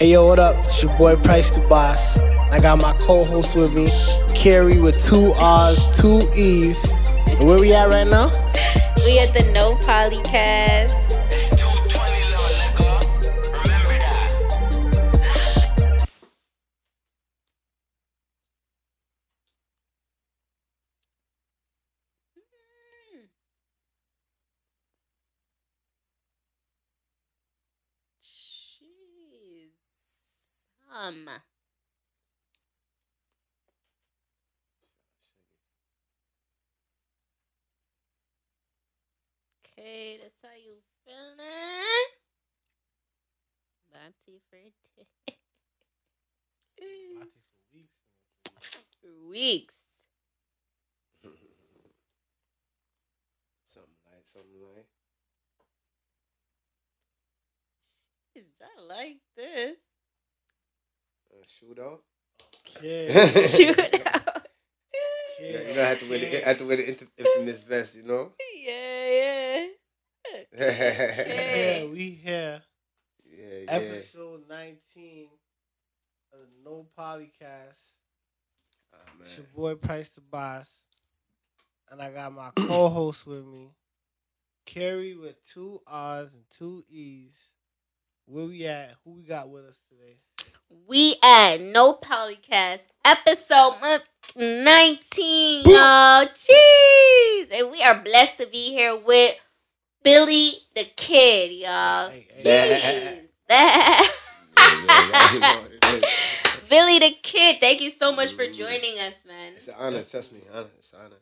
Hey yo, what up? It's your boy Price the Boss. I got my co-host with me, Carrie with two R's, two E's. And where we at right now? We at the No Pollycast. It's 220, little nigga. Remember that. Jeez. Hey, that's how you feeling? Latte for a day. Latte for weeks. Something light. Jeez, I like this. Shootout? Okay. Shootout. Yeah, you know, I had to wear the infamous vest, you know? Yeah, we here. Yeah. Episode 19 of the No Pollycast. Oh, it's your boy Price the Boss. And I got my co-host with me, Carrie with two R's and two E's. Where we at? Who we got with us today? We at No Pollycast, episode 19. Oh, jeez. And we are blessed to be here with Billy the Kid, y'all. Billy the Kid, thank you so much for joining us, man. It's an honor. Trust me, honor. It's an honor.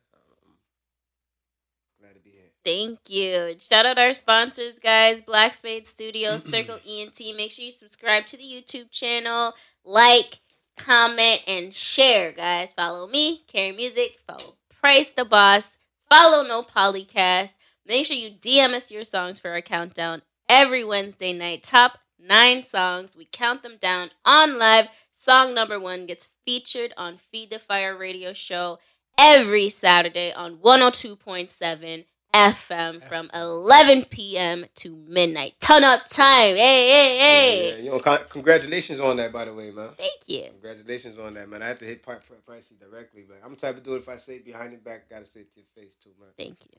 Glad to be here. Thank you. Shout out our sponsors, guys. Black Spade Studios, Circle ENT. Make sure you subscribe to the YouTube channel. Like, comment, and share, guys. Follow me, Carrie Music. Follow Price the Boss. Follow No Pollycast. Make sure you DM us your songs for our countdown every Wednesday night. Top 9 songs. We count them down on live. Song number 1 gets featured on Feed the Fire radio show every Saturday on 102.7 FM from 11 p.m. to midnight. Turn up time. Hey. Yeah. You know, congratulations on that, by the way, man. Thank you. Congratulations on that, man. I have to hit Pricey directly, man. I'm the type of dude, if I say it behind your back, I got to say it to your face, too, man. Thank you.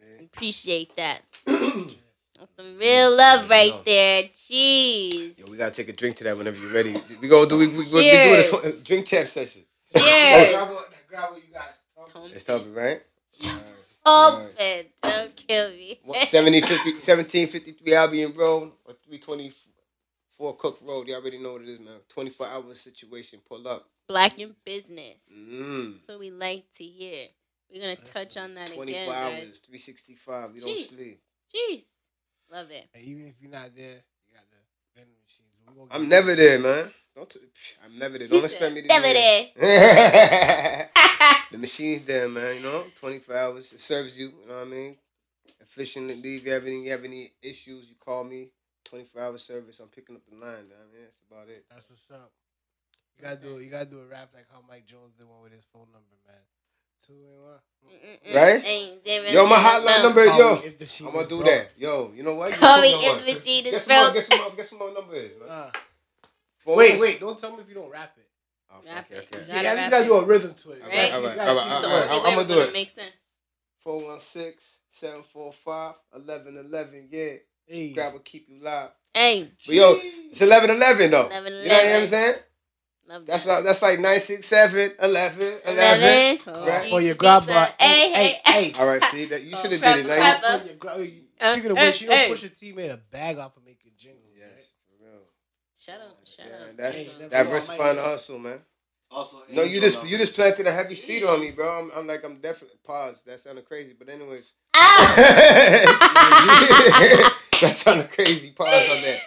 Man. Appreciate that. That's some real love right there. Jeez. Yo, we gotta take a drink to that whenever you're ready. We do this drink chat session. Cheers. Grab what you guys. It's open, right? Open. Don't kill me. 1753 Albion Road or 324 Cook Road. You already know what it is, man. 24-hour situation. Pull up. Black in business. So we like to hear. We're going to touch on that 24 again, 24 hours, guys. 365. We don't sleep. Jeez. Love it. And even if you're not there, you got the vending machines. I'm never there, man. I'm never there. Don't expect me to be there. Never there. The machine's there, man. You know, 24 hours. It serves you. You know what I mean? Efficiently. Leave everything. You have any issues, you call me. 24-hour service. I'm picking up the line. You know what I mean? That's about it. That's what's up. You got to do a rap like how Mike Jones did one with his phone number, man. 2-1. Right? Yo, my hotline number is I'm gonna do that. Yo, you know what? Call me if the machine is broke. Guess what my number is, man. Wait, don't tell me if you don't rap it. Okay. Yeah, I just gotta do a rhythm to it. Right? All right. I'm gonna do it. Makes sense. 416-745-1111. Yeah. Hey. Grab will keep you live. Hey. But yo, it's 11:11 though. 11:11. You know what I'm saying? That's like 967-11-11. Right? For your grab bar. Hey. All right, see that you should have did it. Speaking of which, you don't push your teammate a bag off and make a jingle. Yes, for real. Shut up. That's diversifying the hustle, man. Also, no, you just planted a heavy seed on me, bro. I'm definitely paused. That sounded crazy, but anyways. That sounded crazy. Pause on that.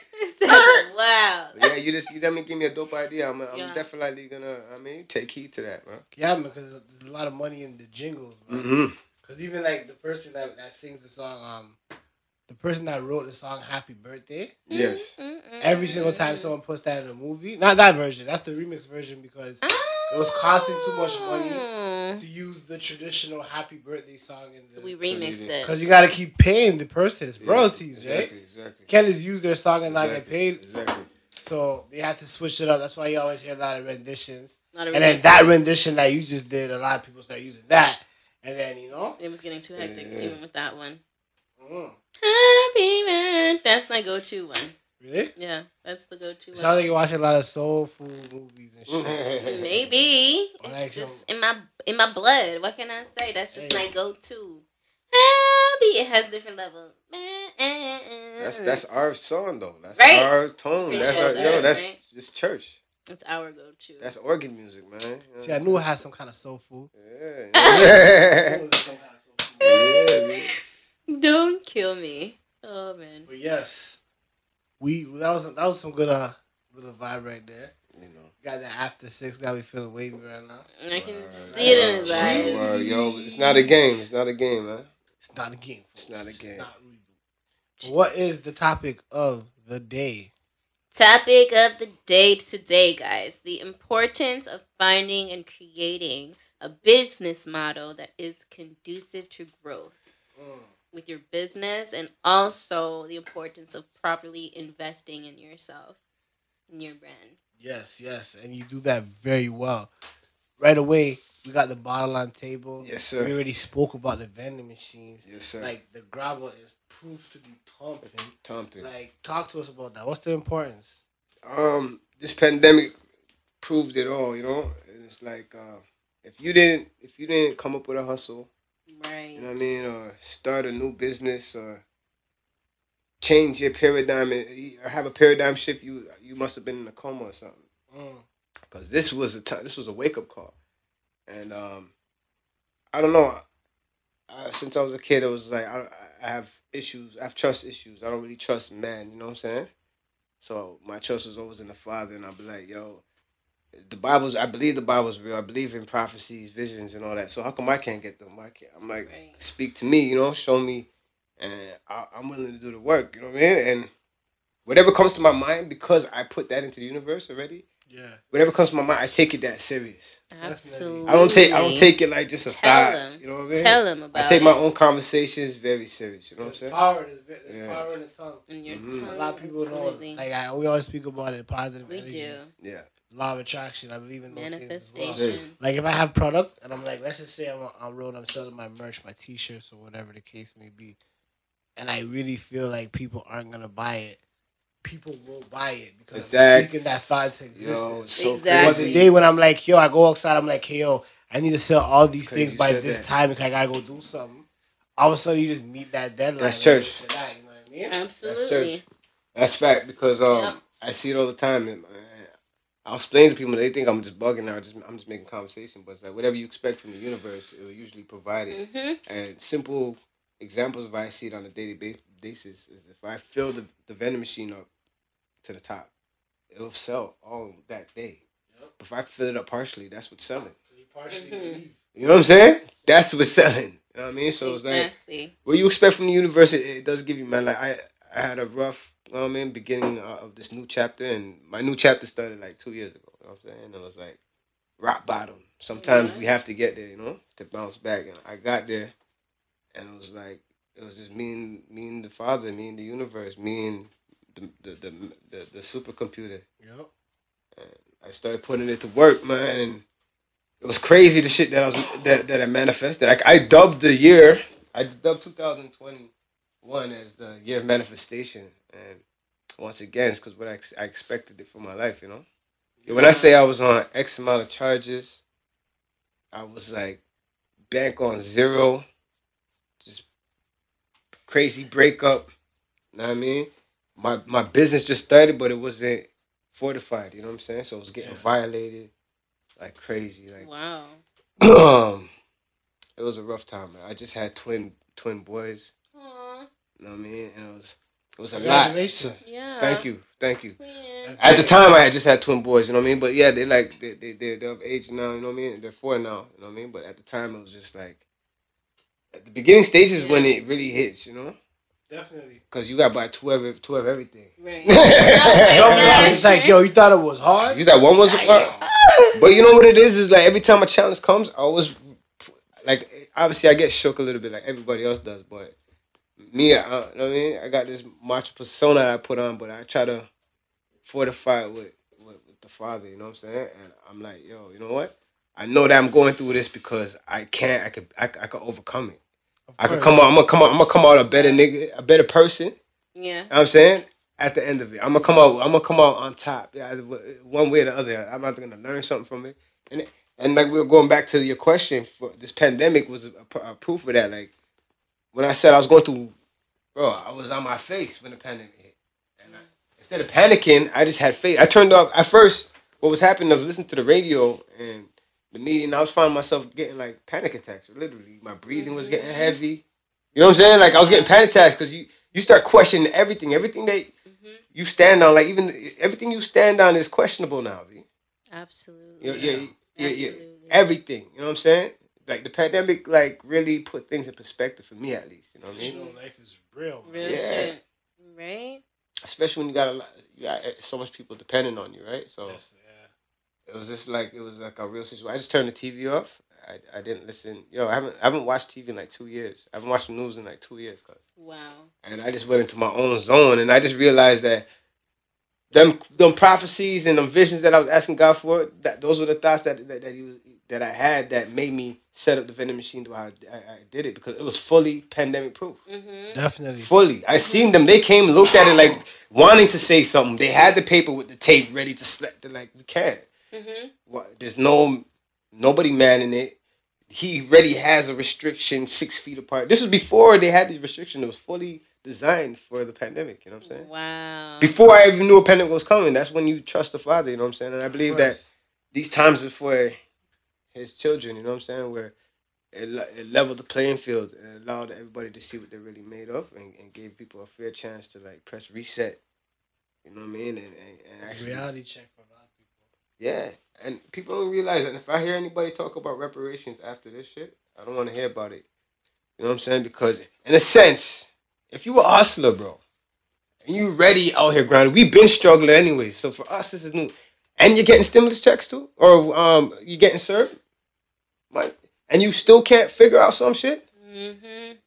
Wow. Yeah, you give me a dope idea. I'm definitely gonna. Take heed to that, man. Yeah, because there's a lot of money in the jingles, man. Mm-hmm. Because even like the person that sings the song, the person that wrote the song "Happy Birthday," yes, every single time someone puts that in a movie, not that version, that's the remix version because it was costing too much money to use the traditional "Happy Birthday" song in the. We remixed it because you gotta keep paying the person. It's royalties, right? Exactly. You can't just use their song and not get paid. Exactly. So they had to switch it up. That's why you always hear a lot of renditions. And then that rendition that you just did, a lot of people start using that. And then, you know. It was getting too hectic even with that one. Mm. Happy man. That's my go-to one. Really? Yeah, that's the go-to one. Sounds like you watch a lot of soul food movies and shit. Maybe. It's like just some... in my blood. What can I say? That's just my go-to. Happy. It has different levels. That's our song though. That's right? Our tone. Pretty that's church, our yo. That's right? Just church. That's our go-to. That's organ music, man. You know see, I knew it had some kind of soul food. Yeah. Yeah, don't kill me. Oh man. But yes, that was some good little vibe right there. You know, got that after six. Got me feeling wavy right now. I can see it in his eyes. Word, yo, it's not a game. It's not a game, man. It's not a game. Folks. It's not a game. What is the topic of the day? Topic of the day today, guys. The importance of finding and creating a business model that is conducive to growth with your business, and also the importance of properly investing in yourself and your brand. Yes, yes. And you do that very well. Right away, we got the bottle on table. Yes, sir. We already spoke about the vending machines. Yes, sir. Like, the grabber is proof to be thumping. Like, talk to us about that. What's the importance? This pandemic proved it all, you know? And it's like, if you didn't come up with a hustle, right? You know what I mean? Or start a new business, or change your paradigm, or have a paradigm shift, you must have been in a coma or something. Because this was a wake-up call. And I don't know. Since I was a kid, it was like I have issues. I have trust issues. I don't really trust man. You know what I'm saying? So my trust was always in the Father, and I'd be like, "Yo, the Bible's. I believe the Bible's real. I believe in prophecies, visions, and all that. So how come I can't get them? I'm like, right. Speak to me. You know, show me, and I'm willing to do the work. You know what I mean? And whatever comes to my mind, because I put that into the universe already. Yeah. Whatever comes to my mind, I take it that serious. Absolutely. I don't take it like just a thought. You know what I mean? Tell them about it. I take my own conversations very serious. You know what I'm saying? There's power in the tongue. In your tongue. A lot of people don't. Like we always speak about it, positive energy. We do. Yeah. Law of attraction. I believe in those manifestation. Things as well. Like if I have product and I'm like, let's just say I'm on road, I'm selling my merch, my T-shirts or whatever the case may be, and I really feel like people aren't gonna buy it. People will buy it because I'm speaking that thought to existence. Yo, so exactly. But the day when I'm like, yo, I go outside, I'm like, hey, yo, I need to sell all these things by this time because I got to go do something. All of a sudden, you just meet that deadline. That's church. That, you know what I mean? Absolutely. That's church. That's fact because I see it all the time. And I'll explain to people, they think I'm just bugging now. I'm just making conversation. But it's like whatever you expect from the universe, it will usually provide it. Mm-hmm. And simple examples of how I see it on a daily basis is if I fill the vending machine up to the top, it'll sell all that day. Yep. If I fill it up partially, that's what's selling. You know what I'm saying? That's what's selling. You know what I mean? So it's like what you expect from the universe, it does give you, man. Like I had a rough, you know what I mean, beginning of this new chapter, and my new chapter started like 2 years ago. You know what I'm saying? It was like rock bottom. Sometimes we have to get there, you know, to bounce back. And I got there. And it was like, it was just me and the Father, me and the universe, me and the supercomputer. Yep. And I started putting it to work, man. And it was crazy, the shit that I manifested. I dubbed 2021 as the year of manifestation. And once again, it's because what I expected it for my life, you know? Yeah. When I say I was on X amount of charges, I was like back on zero. Crazy breakup, you know what I mean? My business just started, but it wasn't fortified, you know what I'm saying? So it was getting violated like crazy. Like wow. It was a rough time, man. I just had twin boys. Aww. You know what I mean? And it was a lot. So, yeah. Thank you. Yeah. At the time, I had just had twin boys, you know what I mean? But yeah, they're of age now, you know what I mean? They're 4 now, you know what I mean? But at the time, it was just like, at the beginning stages when it really hits, you know? Definitely. Because you got to buy two of everything. Right. It's like, yo, you thought it was hard? You thought one was hard? But you know what it is? Is like every time a challenge comes, I always, like, obviously I get shook a little bit like everybody else does, but me, you know what I mean? I got this macho persona I put on, but I try to fortified with the Father, you know what I'm saying? And I'm like, yo, you know what? I know that I'm going through this because I could overcome it. I could come out. I'm gonna come out a better nigga, a better person. Yeah, you know what I'm saying? At the end of it, I'm gonna come out on top. Yeah, one way or the other. I'm not gonna learn something from it. And like we were going back to your question, for this pandemic was a proof of that. Like when I said I was going through, bro, I was on my face when the pandemic hit. And instead of panicking, I just had faith. I turned off at first. What was happening? I was listening to the radio and the media, and I was finding myself getting like panic attacks. Literally, my breathing was getting heavy. You know what I'm saying? Like I was getting panic attacks because you start questioning everything. Everything that you stand on, like even everything you stand on is questionable now. B. Absolutely. Yeah. Everything. You know what I'm saying? Like the pandemic, like really put things in perspective for me, at least. You know what I mean? You know, life is real. Real shit, right? Especially when you got so much people depending on you, right? So. It was just like a real situation. I just turned the TV off. I didn't listen. Yo, I haven't watched TV in like 2 years. I haven't watched the news in like 2 years, cuz. Wow. And I just went into my own zone, and I just realized that them prophecies and them visions that I was asking God for, that those were the thoughts that I had that made me set up the vending machine the way I did it, because it was fully pandemic proof. Mm-hmm. Definitely. Fully. I seen them. They came, looked at it like wanting to say something. They had the paper with the tape ready to slap. They're like, we can't. Mm-hmm. Well, there's nobody manning it. He already has a restriction 6 feet apart. This was before they had these restrictions. It was fully designed for the pandemic. You know what I'm saying? Wow. Before I even knew a pandemic was coming, that's when you trust the Father. You know what I'm saying? And I believe that these times are for His children. You know what I'm saying? Where it leveled the playing field and allowed everybody to see what they're really made of, and gave people a fair chance to like press reset. You know what I mean? And actually reality check. Yeah, and people don't realize that. If I hear anybody talk about reparations after this shit, I don't want to hear about it. You know what I'm saying? Because, in a sense, if you were hustler, bro, and you ready out here grinding, we've been struggling anyway. So for us, this is new. And you're getting stimulus checks too? Or you're getting served? Like, and you still can't figure out some shit? Mm-hmm.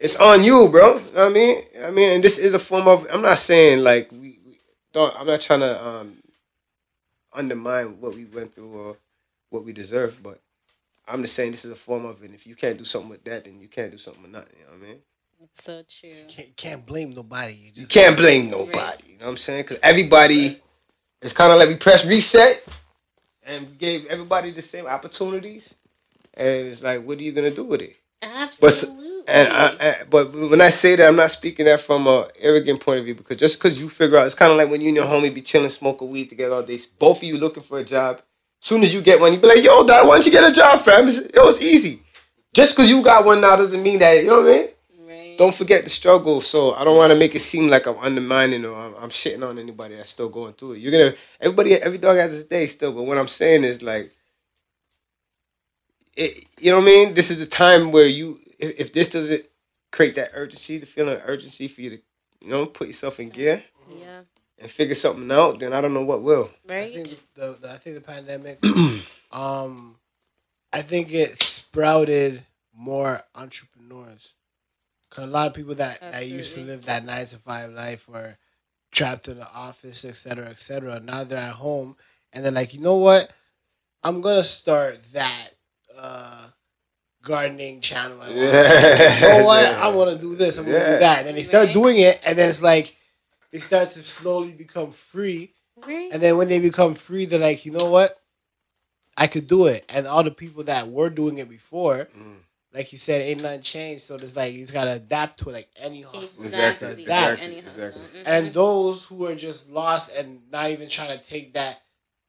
It's on you, bro. You know what I mean? And this is a form of, I'm not saying like, I'm not trying to... undermine what we went through or what we deserve, but I'm just saying this is a form of it. If you can't do something with that, then you can't do something with nothing. You know what I mean? It's so true. You can't blame nobody. You can't blame nobody. Right. You know what I'm saying? Because everybody, it's kind of like we press reset and we gave everybody the same opportunities, and it's like, what are you gonna do with it? Absolutely. But when I say that, I'm not speaking that from an arrogant point of view, because just because you figure out, it's kind of like when you and your homie be chilling, smoking weed together all day. Both of you looking for a job. Soon as you get one, you be like, yo, dog, why don't you get a job, fam? It's easy. Just because you got one now doesn't mean that, you know what I mean? Right. Don't forget the struggle. So I don't want to make it seem like I'm undermining or I'm shitting on anybody that's still going through it. Every dog has his day still. But what I'm saying is like, you know what I mean? This is the time where you, if this doesn't create that urgency, the feeling of urgency for you to, you know, put yourself in gear, yeah, and figure something out, then I don't know what will. Right. I think the pandemic, I think it sprouted more entrepreneurs. Cause a lot of people that used to live that 9-to-5 life or trapped in the office, etc. Now they're at home and they're like, you know what? I'm gonna start that. Gardening channel. Like, you know what? I want to do this. I'm going to do that. And then they start doing it, and then it's like they start to slowly become free. Right. And then when they become free, they're like, you know what? I could do it. And all the people that were doing it before, like you said, ain't nothing changed. So it's like you just got to adapt to it like any hustle. Exactly. Mm-hmm. And those who are just lost and not even trying to take that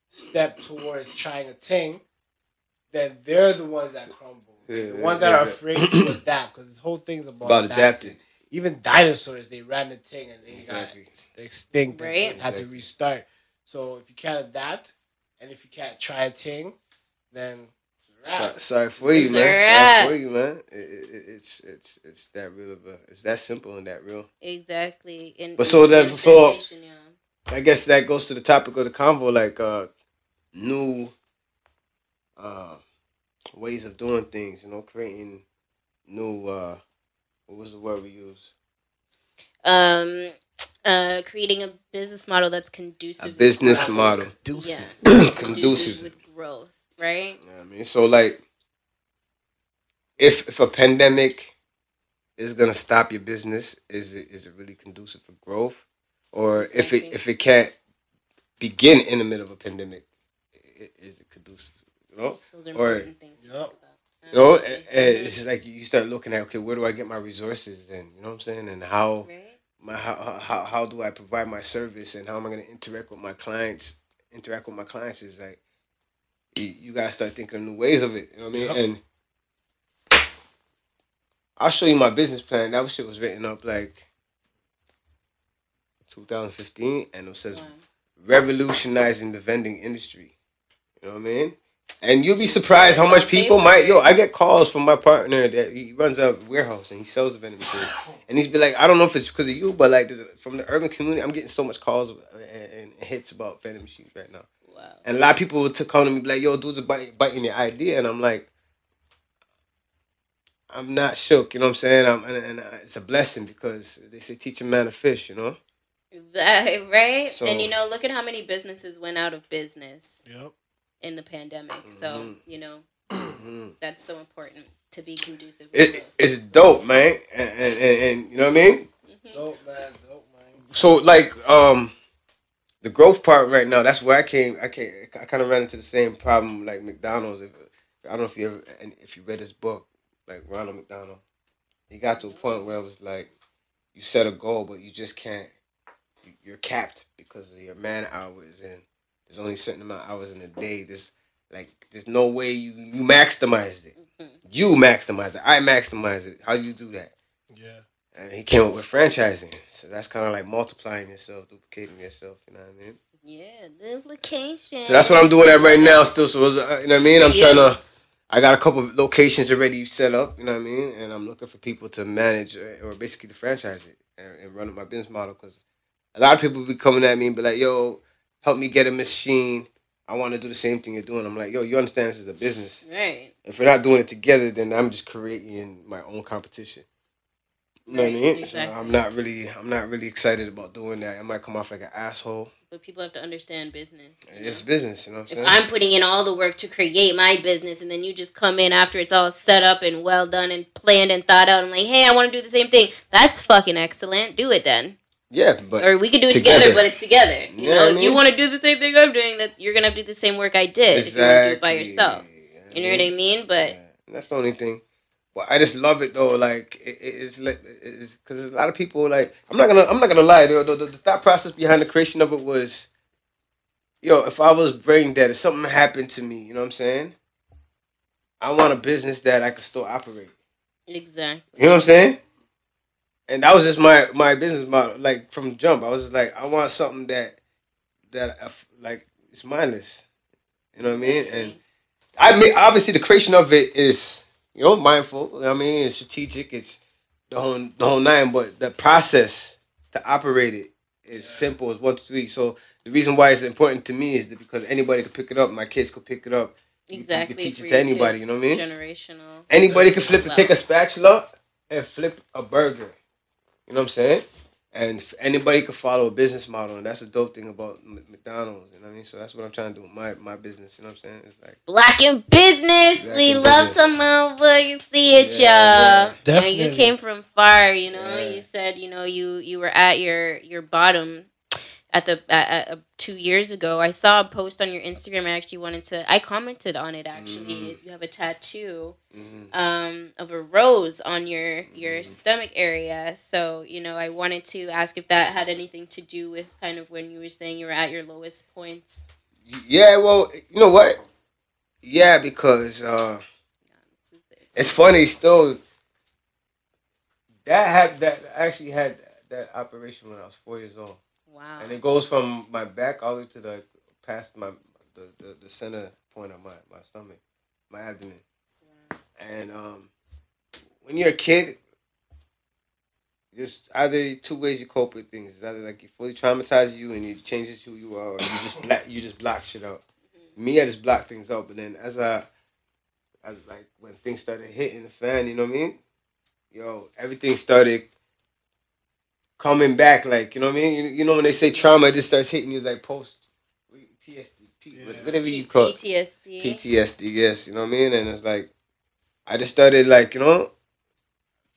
step towards trying a thing, then they're the ones that crumble. Yeah, the ones that are afraid to adapt, because this whole thing's about adapting. Even dinosaurs, they ran the thing and they got extinct. Right? And had to restart. So if you can't adapt, and if you can't try a thing, then it's a wrap. Sorry for you, man. It's that real of a. It's that simple and that real. Exactly. I guess that goes to the topic of the convo, like new. Ways of doing things, you know, creating new what was the word we used? Creating a business model that's conducive. A business model. Conducive. Yeah. Conducive with growth, right? You know what I mean? So, like, if a pandemic is going to stop your business, is it really conducive for growth? Or exactly. if it can't begin in the middle of a pandemic, is it conducive? You know? Those are important things to talk about. You know, and it's like you start looking at, okay, where do I get my resources? And, you know what I'm saying? And how... Right? How do I provide my service, and how am I going to interact with my clients? Interact with my clients is like you gotta start thinking of new ways of it. You know what I mean? Yep. And I'll show you my business plan. That shit was written up like 2015, and it says revolutionizing the vending industry. You know what I mean? And you'll be surprised how much people might... Yo, I get calls from my partner that he runs a warehouse and he sells the vending machine. And he's be like, I don't know if it's because of you, but like from the urban community, I'm getting so much calls and hits about vending machines right now. Wow. And a lot of people will come to me like, yo, dudes are biting your idea. And I'm like, I'm not shook. You know what I'm saying? And it's a blessing because they say teach a man to fish, you know? Right? So, and you know, look at how many businesses went out of business. Yep. In the pandemic, so you know that's so important to be conducive. It's dope, man, and you know what I mean. Mm-hmm. Dope, man. So like the growth part right now, that's where I kind of ran into the same problem like McDonald's. I don't know if you read his book, like Ronald McDonald, he got to a point where it was like you set a goal, but you just can't. You're capped because of your man hours and. There's only a certain amount of hours in a day. There's no way you maximize it. Mm-hmm. You maximize it. I maximize it. How do you do that? Yeah. And he came up with franchising. So that's kind of like multiplying yourself, duplicating yourself. You know what I mean? Yeah, duplication. So that's what I'm doing at right now still. So you know what I mean? I'm trying to... I got a couple of locations already set up. You know what I mean? And I'm looking for people to manage or basically to franchise it and run my business model. Because a lot of people be coming at me and be like, yo... help me get a machine. I want to do the same thing you're doing. I'm like, yo, you understand this is a business. Right. If we're not doing it together, then I'm just creating my own competition. You know what I mean? Exactly. So I'm not really excited about doing that. I might come off like an asshole. But people have to understand business. It's business, you know what I'm saying? If I'm putting in all the work to create my business, and then you just come in after it's all set up and well done and planned and thought out, and like, hey, I want to do the same thing. That's fucking excellent. Do it then. Yeah, but or we could do it together, but it's together. You know, I mean? If you want to do the same thing I'm doing, you're gonna have to do the same work I did. Exactly. If you want to do it by yourself. You know what I mean? But that's the only thing. But I just love it though. Like it's like because a lot of people like I'm not gonna lie. The thought process behind the creation of it was, yo, if I was brain dead, if something happened to me, you know what I'm saying? I want a business that I can still operate. Exactly. You know what I'm saying? And that was just my business model, like from jump. I was just like, I want something that it's mindless, you know what I mean? And obviously the creation of it is, you know, mindful. You know what I mean, it's strategic. It's the whole nine. But the process to operate it is simple. It's 1, 2, 3. So the reason why it's important to me is that because anybody could pick it up. My kids could pick it up. Exactly. You could teach it to anybody. You know what I mean? Generational. Anybody could flip it. Take a spatula and flip a burger. You know what I'm saying? And anybody could follow a business model, and that's a dope thing about McDonald's. You know what I mean? So that's what I'm trying to do with my business. You know what I'm saying? It's like Black in business. Love to motherfucking see it, y'all. Definitely. You know, you came from far. You know, you said you know you were at your bottom at 2 years ago. I saw a post on your Instagram. I actually wanted to. I commented on it actually. Mm-hmm. You have a tattoo of a rose on your stomach area. So you know, I wanted to ask if that had anything to do with kind of when you were saying you were at your lowest points. Yeah, well, you know what? Yeah, because it's funny still. I actually had that operation when I was 4 years old. Wow. And it goes from my back all the way to past the center point of my stomach, my abdomen. Yeah. And when you're a kid, there's either two ways you cope with things. It's either like it fully traumatizes you and it changes who you are, or you just block shit out. Mm-hmm. Me, I just block things out. But then as like when things started hitting the fan, you know what I mean? Yo, everything started coming back, like, you know what I mean? You know when they say trauma, it just starts hitting you like PTSD. PTSD, yes, you know what I mean? And it's like, I just started like, you know,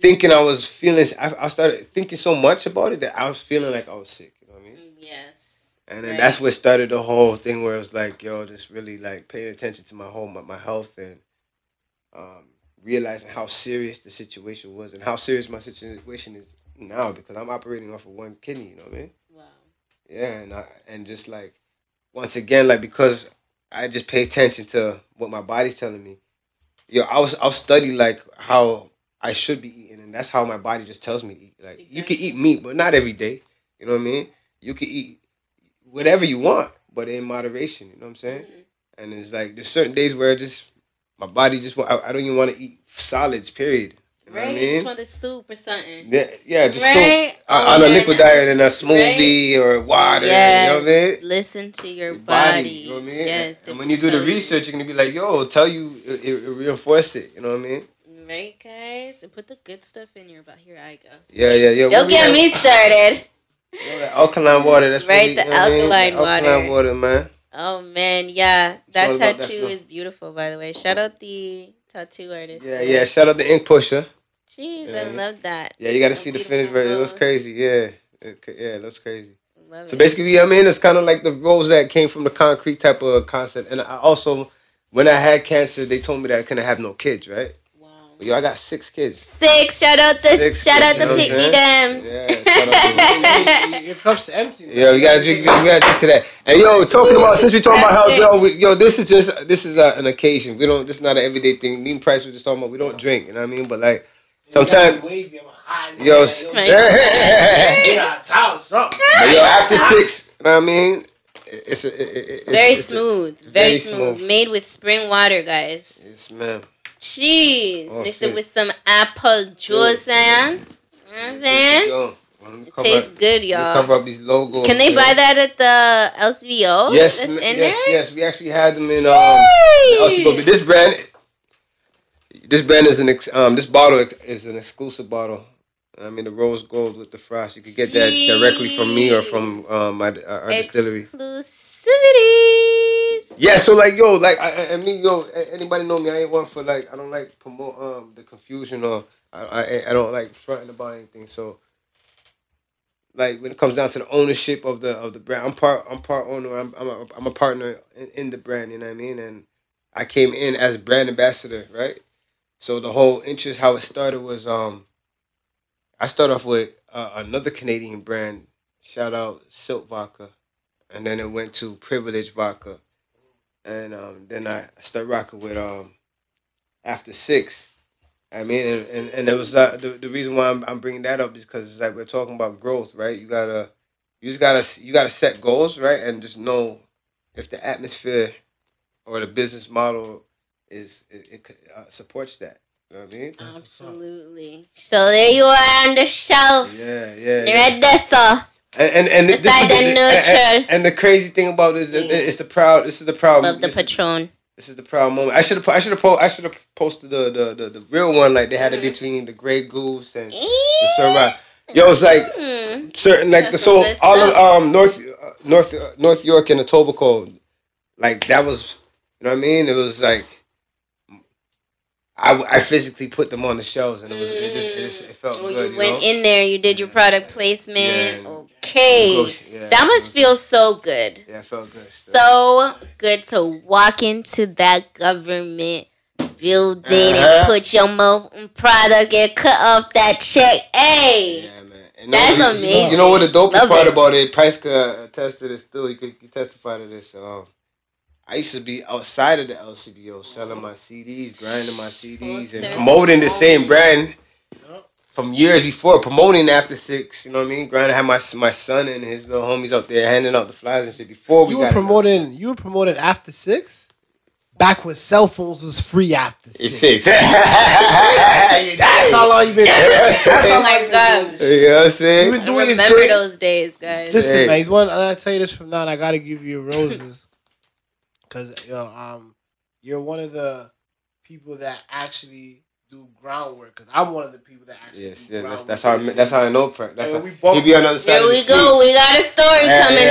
thinking I was feeling, I started thinking so much about it that I was feeling like I was sick, you know what I mean? Yes. And then that's what started the whole thing where it was like, yo, just really like paying attention to my home, my health, and realizing how serious the situation was and how serious my situation is now, because I'm operating off of one kidney, you know what I mean? Wow. Yeah, and just like, once again, like, because I just pay attention to what my body's telling me. Yo, I'll study like how I should be eating, and that's how my body just tells me to eat. Like, exactly. You can eat meat, but not every day. You know what I mean? You can eat whatever you want, but in moderation. You know what I'm saying? Mm-hmm. And it's like, there's certain days where just my body just I don't even want to eat solids. Period. You know what I mean? You just want a soup or something. Yeah, just soup on a liquid diet and a smoothie or water. Yes. You know what I mean? Lan to your body. You know what I mean? Yes. And when you do the research, you're gonna be like, "Yo, tell you it reinforce it." You know what I mean? Right, guys, and put the good stuff in your body. Here I go. Yeah. Don't get me started. You know, the alkaline water. That's right. The alkaline water. Alkaline water, man. Oh man, yeah. That tattoo is beautiful, by the way. Shout out the tattoo artist. Yeah. Shout out the ink pusher. Jeez, you know I love that. Yeah, you got to see the finished version. It looks crazy. It looks crazy. Love so it. Basically, I mean, it's kind of like the rose that came from the concrete type of concept. And I also, when I had cancer, they told me that I couldn't have no kids, right? Wow. But yo, I got 6 kids. 6. Shout out to Pick Me Them. Yeah. Your cup's empty. Man. Yo, you gotta drink to that. And yo, this is an occasion. This is not an everyday thing. Me and Price were just talking about we don't drink. You know what I mean? But like. Sometimes, yo, after 6, you know what I mean? It's very smooth. Made with spring water, guys. Yes, ma'am. Jeez, mix it with some apple juice, man. You know what I'm saying? It tastes good, y'all. Cover up these logos. Can they buy that at the LCBO? Yes, we actually had them in the LCBO. But this brand. This bottle is an exclusive bottle. I mean, the rose gold with the frost. You can get that directly from me or from our distillery. Exclusivities. Yeah, so like, yo, like I mean, anybody know me? I ain't one for like, I don't like promote the confusion or I don't like fronting about anything. So like, when it comes down to the ownership of the brand, I'm part owner. I'm a partner in the brand. You know what I mean? And I came in as brand ambassador, right? So the whole interest, how it started was, I started off with another Canadian brand, shout out Silk Vodka, and then it went to Privileged Vodka, and then I started rocking with After Six. I mean, and it was the reason why I'm bringing that up is because it's like we're talking about growth, right? You gotta set goals, right, and just know if the atmosphere or the business model. It supports that. You know what I mean? Absolutely. So there you are on the shelf. Yeah. You're at Dessa. And the crazy thing about this is this is the proud love the Patron. This is the proud moment. I should have posted the real one like they had it between the Grey Goose and the Syrah. Yo, it's like certain like the soul all of North York and the Etobicoke, like that was, you know what I mean? It was like I physically put them on the shelves, and it felt good. You went in there, you did your product placement. Yeah, okay, that must feel so good. Yeah, it felt good. So good to walk into that government building and put your product and cut off that check. Hey, yeah, man. That's amazing. You know what the dope part about it? Price could attest to this too. He testify to this. I used to be outside of the LCBO selling my CDs, grinding my CDs, and promoting the same brand from years before, promoting After Six, you know what I mean? Grinding, had my son and his little homies out there handing out the flyers and shit before we got promoting. You were promoting After Six? Back when cell phones was free After Six. That's how long you been doing it. Oh my gosh. You know what I'm saying? I remember those days, guys. Listen, man, I'll tell you this from now on, I got to give you roses. Because you're one of the people that actually do groundwork because I'm one of the people that actually do groundwork. That's how I know prep. That's how we both. You be on the other side. Here we go. We got a story coming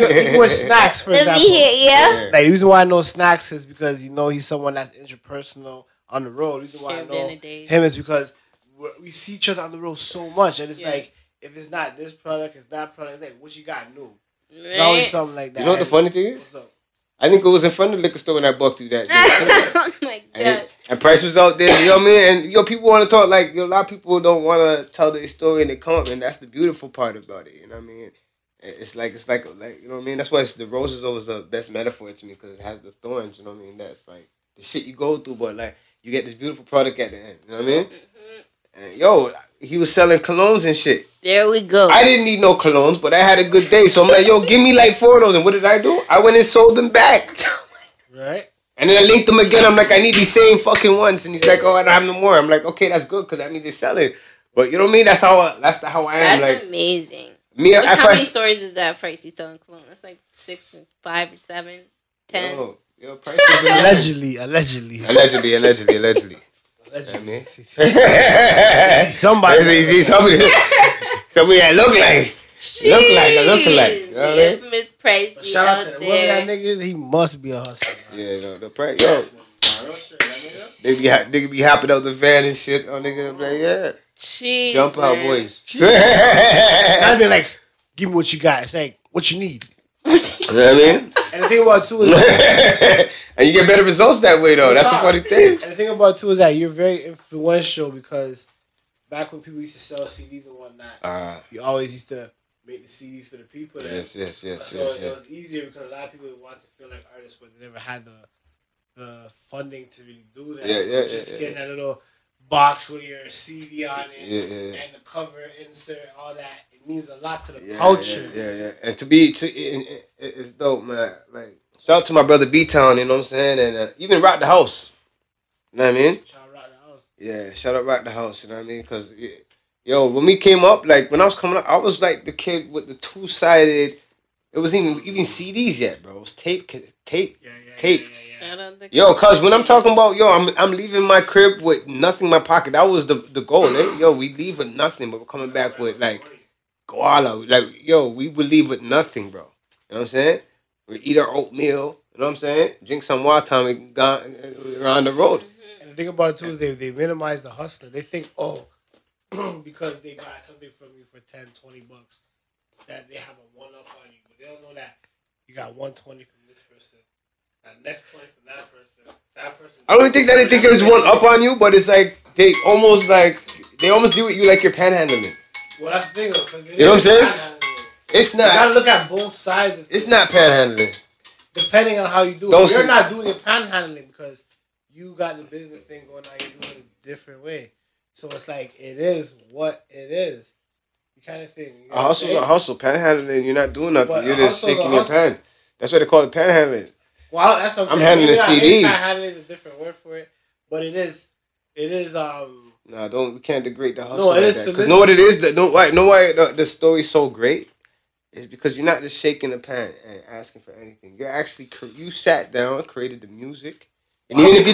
on. If you were Snacks, for example. Yeah. Like, the reason why I know Snacks is because, you know, he's someone that's interpersonal on the road. The reason why I know him is because we see each other on the road so much. And it's like, if it's not this product, it's that product. It's like, what you got new? Right. It's always something like that. You know what the funny thing is? I think it was in front of the liquor store when I bucked you that day. Oh my God. And Price was out there, you know what I mean? And people want to talk, like, a lot of people don't want to tell their story and they come up, and that's the beautiful part about it, you know what I mean? It's like, you know what I mean? That's why the rose is always the best metaphor to me, because it has the thorns, you know what I mean? That's like the shit you go through, but like, you get this beautiful product at the end, you know what I mean? Mm-hmm. And yo, he was selling colognes and shit. There we go. I didn't need no colognes, but I had a good day. So I'm like, yo, give me like 4 of those. And what did I do? I went and sold them back. Right. And then I linked them again. I'm like, I need these same fucking ones. And he's like, oh, I don't have no more. I'm like, okay, that's good because that means they sell it. But you know what I mean? That's how I am. That's like, amazing. How many stores is that Price is selling cologne? That's like 6, 5, or 7, 10. Yo, Price is allegedly. Allegedly. Somebody that look like. You know what I mean? Miss Price be out there. That nigga, he must be a hustler. Yeah, no, the Price, yo. They be hopping out the van and shit. Oh, nigga, like, yeah. Jeez, jump out, man. Boys. I'd be like, give me what you got. It's like, what you need. You know what I mean? And the thing about it too is like, and you get better results that way, though. That's the funny thing. And the thing about it too is that you're very influential because back when people used to sell CDs and whatnot, you always used to make the CDs for the people. So it was easier because a lot of people want to feel like artists, but they never had the funding to really do that. That little box with your CD on it and the cover insert, all that, it means a lot to the culture. And it's dope, man. Like, shout out to my brother B Town, you know what I'm saying, and even Rock the House. You know what I mean? Shout out Rock the House. Yeah, shout out Rock the House. You know what I mean? Because when we came up, like when I was coming up, I was like the kid with the 2-sided. It wasn't even CDs yet, bro. It was tape. Tapes. Yo, cause when I'm talking about I'm leaving my crib with nothing in my pocket. That was the goal, eh? Yo, we leave with nothing, but we're coming back with like guala. Like, yo, we would leave with nothing, bro. You know what I'm saying? We eat our oatmeal, you know what I'm saying? Drink some water, we're on the road. And the thing about it too is they minimize the hustler. They think, oh, because they got something from you for $10, $20 that they have a one up on you, but they don't know that you got $120 from this person. That next point from that person. I don't think that they think it was one up on you, but it's like they almost do it you like you're panhandling. Well, that's the thing though, because you know what I'm saying. It's not. You gotta look at both sides. It's not panhandling. Depending on how you do it, you're not doing it panhandling because you got the business thing going on. You're doing it a different way, so it's like it is what it is. You kind of thing. You know, a hustle's a hustle. Panhandling, you're not doing nothing. But you're just shaking your pan. That's why they call it panhandling. Well, that's what I'm handling the CDs. Handling is a different word for it, but it is. We can't degrade the hustle. No, it is. Know what it is? Why the story's so great is because you're not just shaking the pan and asking for anything. You're actually you sat down, created the music, and even if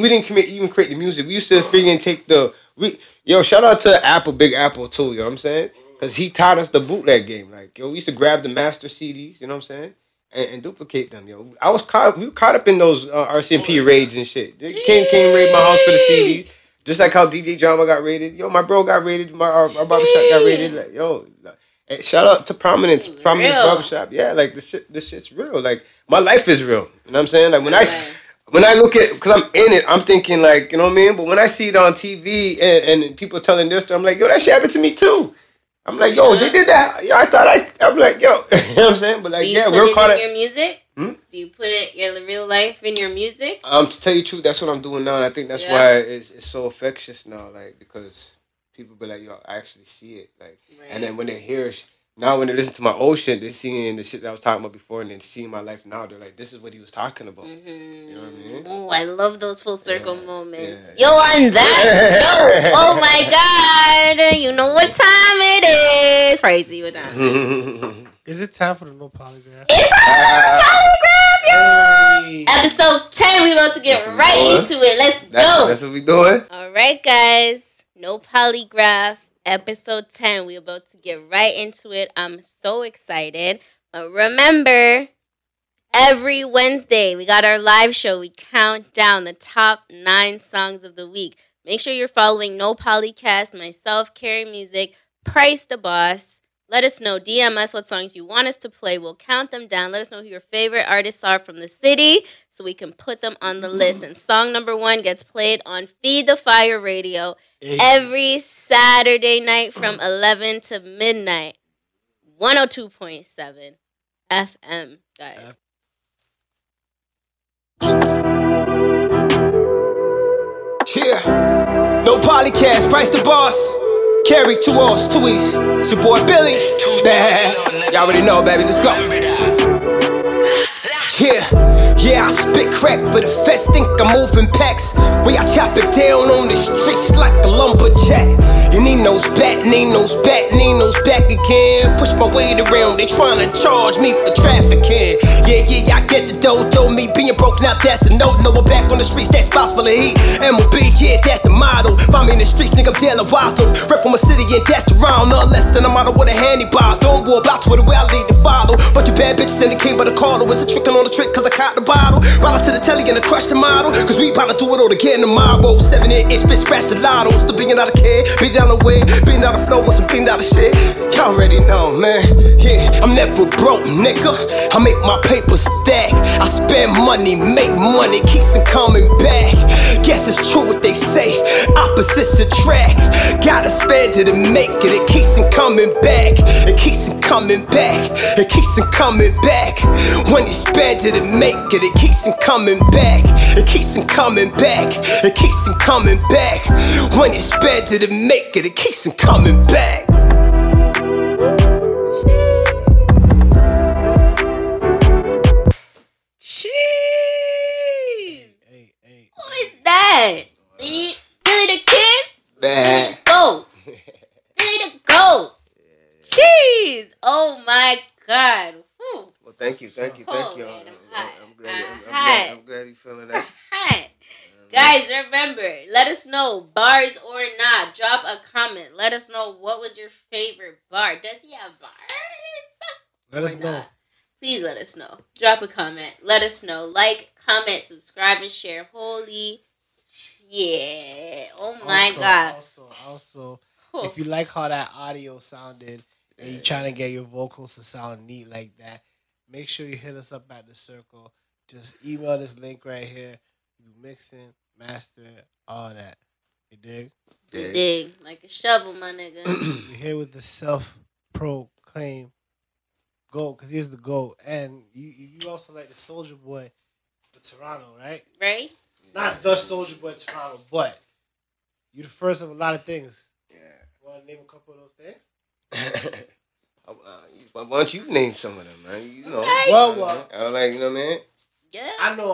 we didn't create the music, we used to freaking take shout out to Apple, Big Apple too. You know what I'm saying? Because he taught us the bootleg game. Like we used to grab the master CDs. You know what I'm saying? And duplicate them, yo. We were caught up in those RCMP raids and shit. They came raid my house for the CD, just like how DJ Drama got raided. Yo, my bro got raided. Our barbershop got raided. Like, yo, and shout out to Prominence Barbershop. Yeah, like this shit's real. Like my life is real. You know what I'm saying? Like when I look at, cause I'm in it, I'm thinking like, you know what I mean. But when I see it on TV and people telling this story, I'm like, yo, that shit happened to me too. I'm like, yo, they did that. Yo, I'm like, yo, you know what I'm saying? But like, we're caught up. Do you put it in your music? Do you put it your real life in your music? To tell you the truth, that's what I'm doing now, and I think that's why it's so infectious now. Like, because people be like, yo, I actually see it. Like, and then when they hear, now when they listen to my old shit, they're seeing the shit that I was talking about before, and then seeing my life now, they're like, this is what he was talking about. Mm-hmm. You know what I mean? Oh, I love those full circle moments. Yeah. Yo, on that note, oh my God, you know what time it is. Crazy, what time? Is it time for the No Pollygraph? It's time for the No Pollygraph! y'all. Hey. Episode 10, we about to get right into it. Let's go. That's what we doing. All right, guys. No Pollygraph. Episode 10. We about to get right into it. I'm so excited. But remember, every Wednesday, we got our live show. We count down the top 9 songs of the week. Make sure you're following No Pollycast, myself, Carrie Music, Price the Boss. Let us know. DM us what songs you want us to play. We'll count them down. Let us know who your favorite artists are from the city so we can put them on the list. And song number 1 gets played on Feed the Fire Radio every Saturday night from 11 to midnight. 102.7 FM, guys. Yeah. No Pollycast, Price the Boss. Carrie, 2 O's, 2 E's. It's your boy Billy. Bad. Y'all already know, baby. Let's go. Yeah, I spit crack, but if feds think I'm moving packs, we I chop it down on the streets like a lumberjack. And Nino's back again. Push my weight around, they tryna charge me for trafficking. Yeah, I get the dough, me being broke, now that's a no, we're back on the streets, that's spots full of heat. MOB, yeah, that's the motto. Find me in the streets, nigga, I'm Della Wato. Rep from a city, and that's the round. No less than a model with a handy bar. Don't worry about you, the way I lead to follow. Bunch of bad bitches in the cave by the Carlo. Is it tricking on the trick, cause I caught the bottle? Bottle to the telly and I crushed the model. Cause we bout to do it all again tomorrow. 7-inch, bitch, scratch the lotto. Still being out of care, beat down the way. Been out of flow with some bean out of shit. Y'all already know, man. Yeah, I'm never broke, nigga. I make my paper stack. I spend money, make money, keeps it coming back. Guess it's true what they say. Opposites attract. Gotta spend it and make it. It keeps it coming back. It keeps it coming back. It keeps it coming back. When you spend it and make it, it keeps it coming back. It keeps it coming back. It keeps it coming back. When you spend it and make it, it keeps it coming back. Jeez. Hey. Who is that? Billy the Kid? Billy the Goat. Jeez. Oh my God. Ooh. Well, thank you. Man, I'm glad you're feeling that. Hot. Guys, remember, let us know, bars or not. Drop a comment. Let us know what was your favorite bar. Does he have bars? Let us know. Please let us know. Drop a comment. Let us know. Like, comment, subscribe, and share. Holy shit. Oh, my God. Also, if you like how that audio sounded and you're trying to get your vocals to sound neat like that, make sure you hit us up at The Circle. Just email this link right here. You mixing, mastering, all that. You dig? You dig. Like a shovel, my nigga. You're here with the self-proclaimed GOAT, because he's the GOAT. And you also like the Soulja Boy for Toronto, right? Right. Not the Soulja Boy Toronto, but you the first of a lot of things. Yeah. Want to name a couple of those things? Why don't you name some of them, man? You know. Okay. Well. I was like, you know what I mean? Yeah. I know.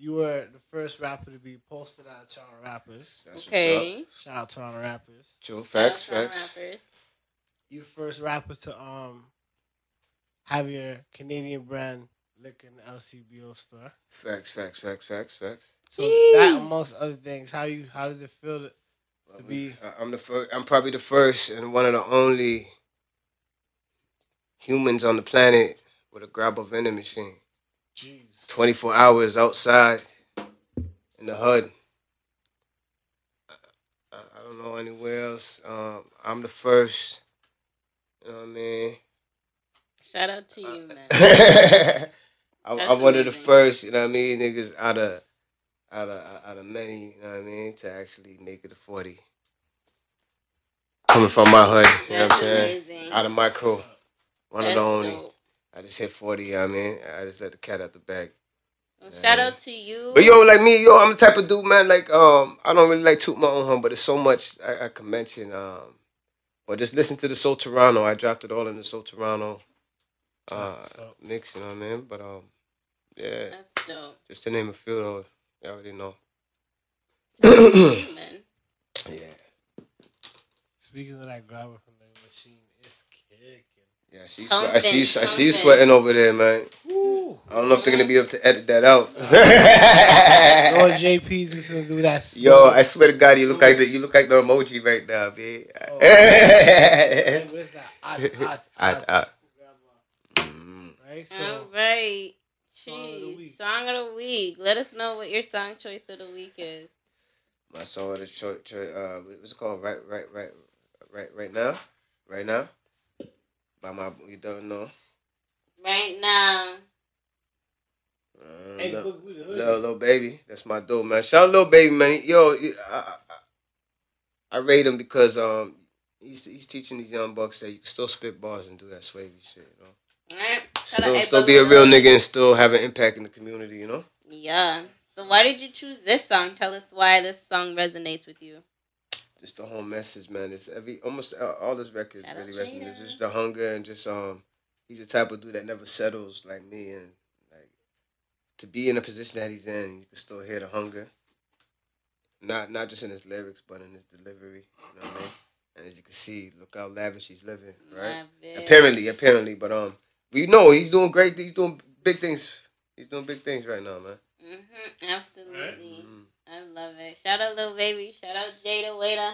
You were the first rapper to be posted on Toronto Rappers. That's okay. Shout out Toronto Rappers. True. Facts. Rappers. You the first rapper to have your Canadian brand lick in the LCBO store. Facts. So that, amongst other things, how does it feel to be? I'm probably the first and one of the only humans on the planet with a grab a vending machine. Jeez. 24 hours outside in the hood. I don't know anywhere else. I'm the first. You know what I mean? Shout out to you, man. I'm one of the first, you know what I mean, niggas out of many, you know what I mean, to actually make it to 40. Coming from my hood, you know what I'm saying? Amazing. Out of my crew. One of the only. Dope. I just hit 40, you know what I mean? I just let the cat out the bag. Well, shout out to you. But yo, like me, I'm the type of dude, man, like, I don't really like toot my own horn, but it's so much I can mention. Or just listen to the Soul Toronto. I dropped it all in the Soul Toronto mix, you know what I mean? But, yeah. That's dope. Just to name a few, though, you already know. Man. Yeah. Speaking of that grabber from the machine, it's kicking. Yeah, I see you sweating over there, man. Ooh. I don't know if they're gonna be able to edit that out. Or JP's just gonna do that. Smooth. Yo, I swear to God, you look like the emoji right now, man. Oh, man. What is that? Hot. Right. So. All right. Jeez. Song of the week. Let us know what your song choice of the week is. My song of the choice. What's it called? Right now. By my, you don't know. Right now. Hey, Lil Baby, that's my dude, man. Shout out Lil Baby, man. Yo, I rate him because he's teaching these young bucks that you can still spit bars and do that swavy shit, you know. Right. Still be a real nigga and still have an impact in the community, you know? Yeah. So why did you choose this song? Tell us why this song resonates with you. Just the whole message, man. It's almost all his records really resonate. It's just the hunger and just he's the type of dude that never settles like me, and like to be in the position that he's in, you can still hear the hunger. Not just in his lyrics, but in his delivery. You know what I mean? And as you can see, look how lavish he's living, right? Apparently, but we know he's doing great things. He's doing big things. He's doing big things right now, man. Mm-hmm. Absolutely. Right? Mm-hmm. I love it. Shout out Lil Baby. Shout out Jada Waiter.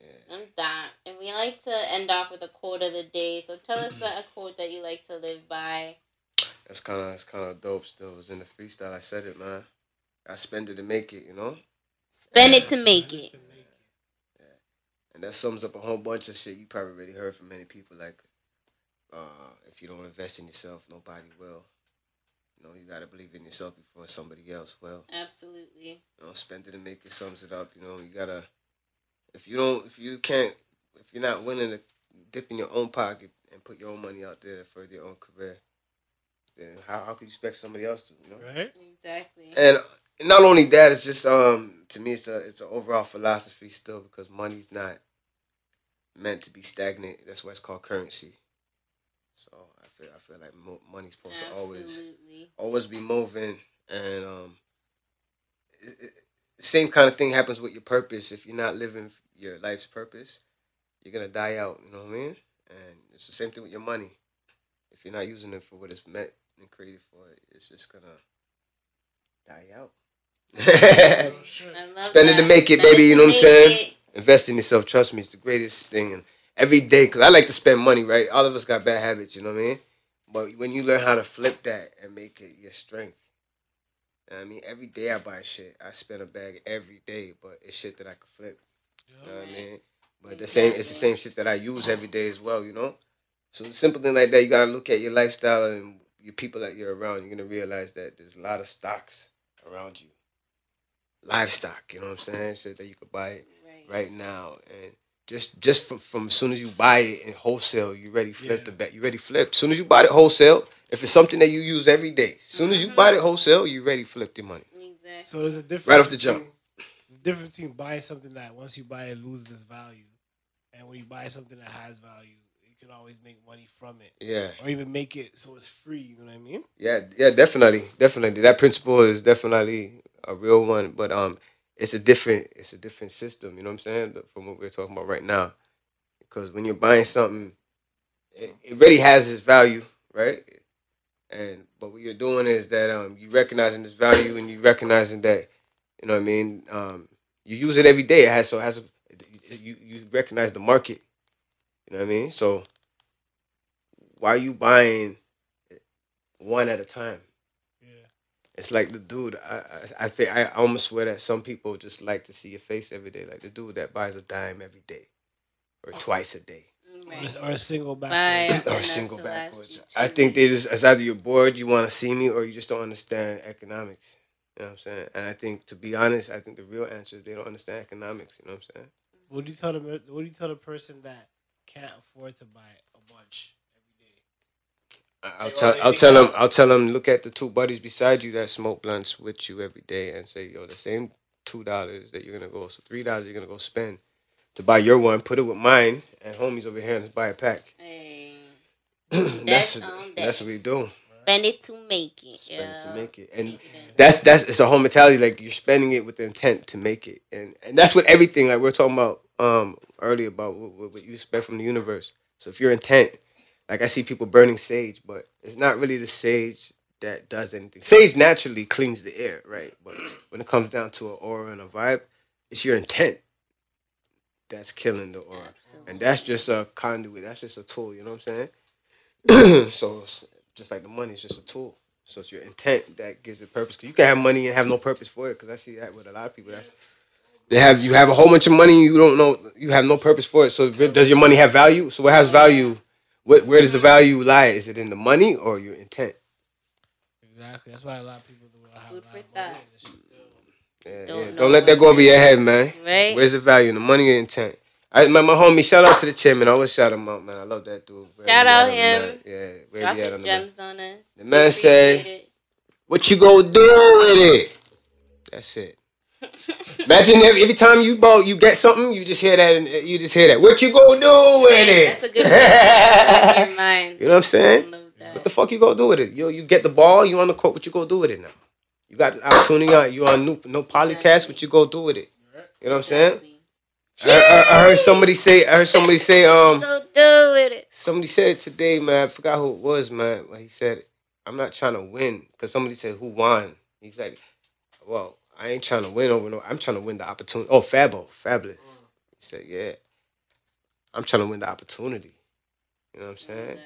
Yeah. I'm done. And we like to end off with a quote of the day. So tell us a quote that you like to live by. That's kind of dope still. It was in the freestyle. I said it, man. I spend it to make it, you know? Spend it to make it. Yeah. And that sums up a whole bunch of shit you probably already heard from many people. Like, if you don't invest in yourself, nobody will. You know, you got to believe in yourself before somebody else will. Absolutely. You know, spend it and make it, sums it up. You know, you got to, if you're not willing to dip in your own pocket and put your own money out there to further your own career, then how could you expect somebody else to, you know? Right. Exactly. And not only that, it's just, to me, it's an overall philosophy still, because money's not meant to be stagnant. That's why it's called currency. So I feel like money's supposed to always be moving, and same kind of thing happens with your purpose. If you're not living your life's purpose, you're gonna die out. You know what I mean? And it's the same thing with your money. If you're not using it for what it's meant and created for, it's just gonna die out. Spend it to make it, baby. You know what I'm saying? Invest in yourself. Trust me, it's the greatest thing. And every day, because I like to spend money, right? All of us got bad habits, you know what I mean? But when you learn how to flip that and make it your strength, you know what I mean? Every day I buy shit. I spend a bag every day, but it's shit that I can flip, you know what I mean? But it's the same shit that I use every day as well, you know? So simple thing like that, you got to look at your lifestyle and your people that you're around. You're going to realize that there's a lot of stocks around you. Livestock, you know what I'm saying? Shit that you could buy right now, and just from as soon as you buy it in wholesale, you already flipped the bet. You already flipped. As soon as you buy it wholesale, if it's something that you use every day, as soon as you buy it wholesale, you already flipped your money. Exactly. So there's a difference right off the jump. There's a difference between buying something that once you buy it loses its value, and when you buy something that has value, you can always make money from it. Yeah. Or even make it so it's free. You know what I mean? Yeah, definitely. That principle is definitely a real one, but it's a different system, you know what I'm saying, from what we're talking about right now. Because when you're buying something, it really has its value, right? But what you're doing is that you're recognizing this value, and you're recognizing that, you know what I mean, you use it every day. You recognize the market, you know what I mean? So why are you buying one at a time? It's like the dude, I think I almost swear that some people just like to see your face every day. Like the dude that buys a dime every day or twice a day. Right. Or a single backwards. I think they just, it's either you're bored, you want to see me, or you just don't understand economics. You know what I'm saying? And I think, to be honest, I think the real answer is they don't understand economics. You know what I'm saying? What do you tell the person that can't afford to buy a bunch? I'll tell them. Look at the two buddies beside you that smoke blunts with you every day, and say, "Yo, the same $2 that you're gonna go, so $3 you're gonna go spend to buy your one. Put it with mine, and homies over here, and let's buy a pack." Hey, that's what we do. Spend it to make it. That's it's a whole mentality. Like you're spending it with the intent to make it, and that's what everything. Like we were talking about earlier about what you expect from the universe. So if your intent Like, I see people burning sage, but it's not really the sage that does anything. Sage naturally cleans the air, right? But when it comes down to an aura and a vibe, it's your intent that's killing the aura. Absolutely. And that's just a conduit. That's just a tool, you know what I'm saying? So, just like the money, it's just a tool. So it's your intent that gives it purpose. Because you can have money and have no purpose for it, because I see that with a lot of people. You have a whole bunch of money, you don't know, you have no purpose for it. So does your money have value? So what has value? Where does the value lie? Is it in the money or your intent? Exactly. That's why a lot of people do have food for thought. Don't let that go over your head, man. Right? Where's the value? In the money or intent? My homie, shout out to the chairman. I always shout him out, man. I love that dude. Shout out him. Yeah, drop the gems on us. The man say, "What you gonna do with it?" That's it. Imagine every time you get something, you just hear that, and you just hear that. What you gonna do with it? That's a good question. You know what I'm saying? What the fuck you gonna do with it? You get the ball, you on the court. What you gonna do with it now? You got the opportunity out. You on No Pollycast. What you gonna do with it? You know what I'm saying? I heard somebody say. Go do with it. Somebody said it today, man. I forgot who it was, man. But he said, "I'm not trying to win," because somebody said, "Who won?" He's like, "Well, I ain't trying to win over no. I'm trying to win the opportunity." Oh, Fabulous. He said, "Yeah, I'm trying to win the opportunity." You know what I'm saying?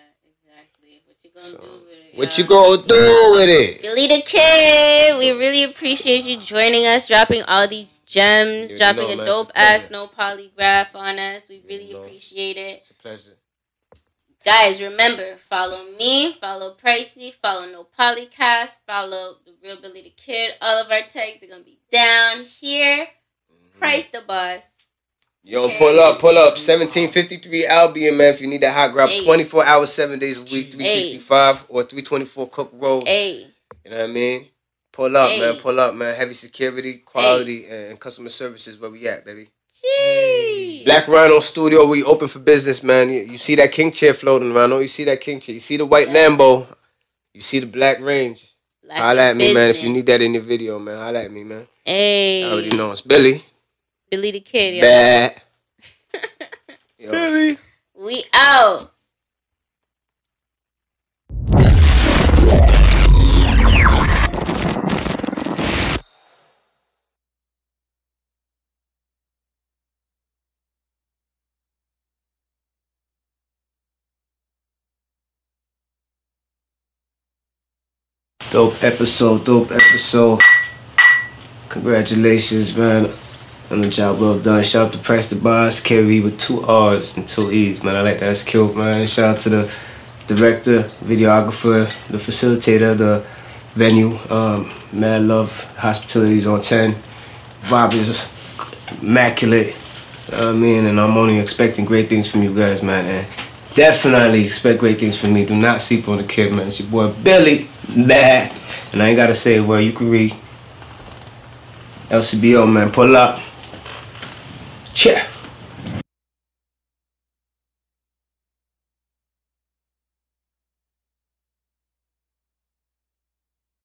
Exactly. What you gonna do with it? What you gonna do with it? Billy the Kid, we really appreciate you joining us, dropping all these gems, dropping a dope ass No Pollygraph on us. We really appreciate it. It's a pleasure. Guys, remember, follow me, follow Pricey, follow No Pollycast, follow The Real Billy the Kid. All of our tags are going to be down here. Mm-hmm. Price the Boss. Yo, Carrie, pull up. 1753 Albion, man. If you need that hot grab, 24 hours, 7 days a week, 365 or 324 Cook Road. You know what I mean? Pull up, man. Heavy security, quality, and customer services. Where we at, baby? Jeez. Black Rhino Studio, we open for business, man. You see that king chair floating around. You see that king chair. You see the white Lambo. You see the black range. Holla at me, business, man. If you need that in your video, man. Holla at me, man. Hey. I already know it's Billy. Billy the Kid, yo. Bad. Yo. Billy. We out. Dope episode. Congratulations, man, on the job well done. Shout out to Price the Boss, Carrie with 2 R's and 2 E's, man. I like that. That's cute, man. Shout out to the director, videographer, the facilitator, the venue. Mad love, hospitality's on 10. Vibe is immaculate. You know what I mean? And I'm only expecting great things from you guys, man. And definitely expect great things from me. Do not sleep on the kid, man. It's your boy Billy. Bad. And I ain't gotta say a word. You can read LCBO, man. Pull up. Cheer.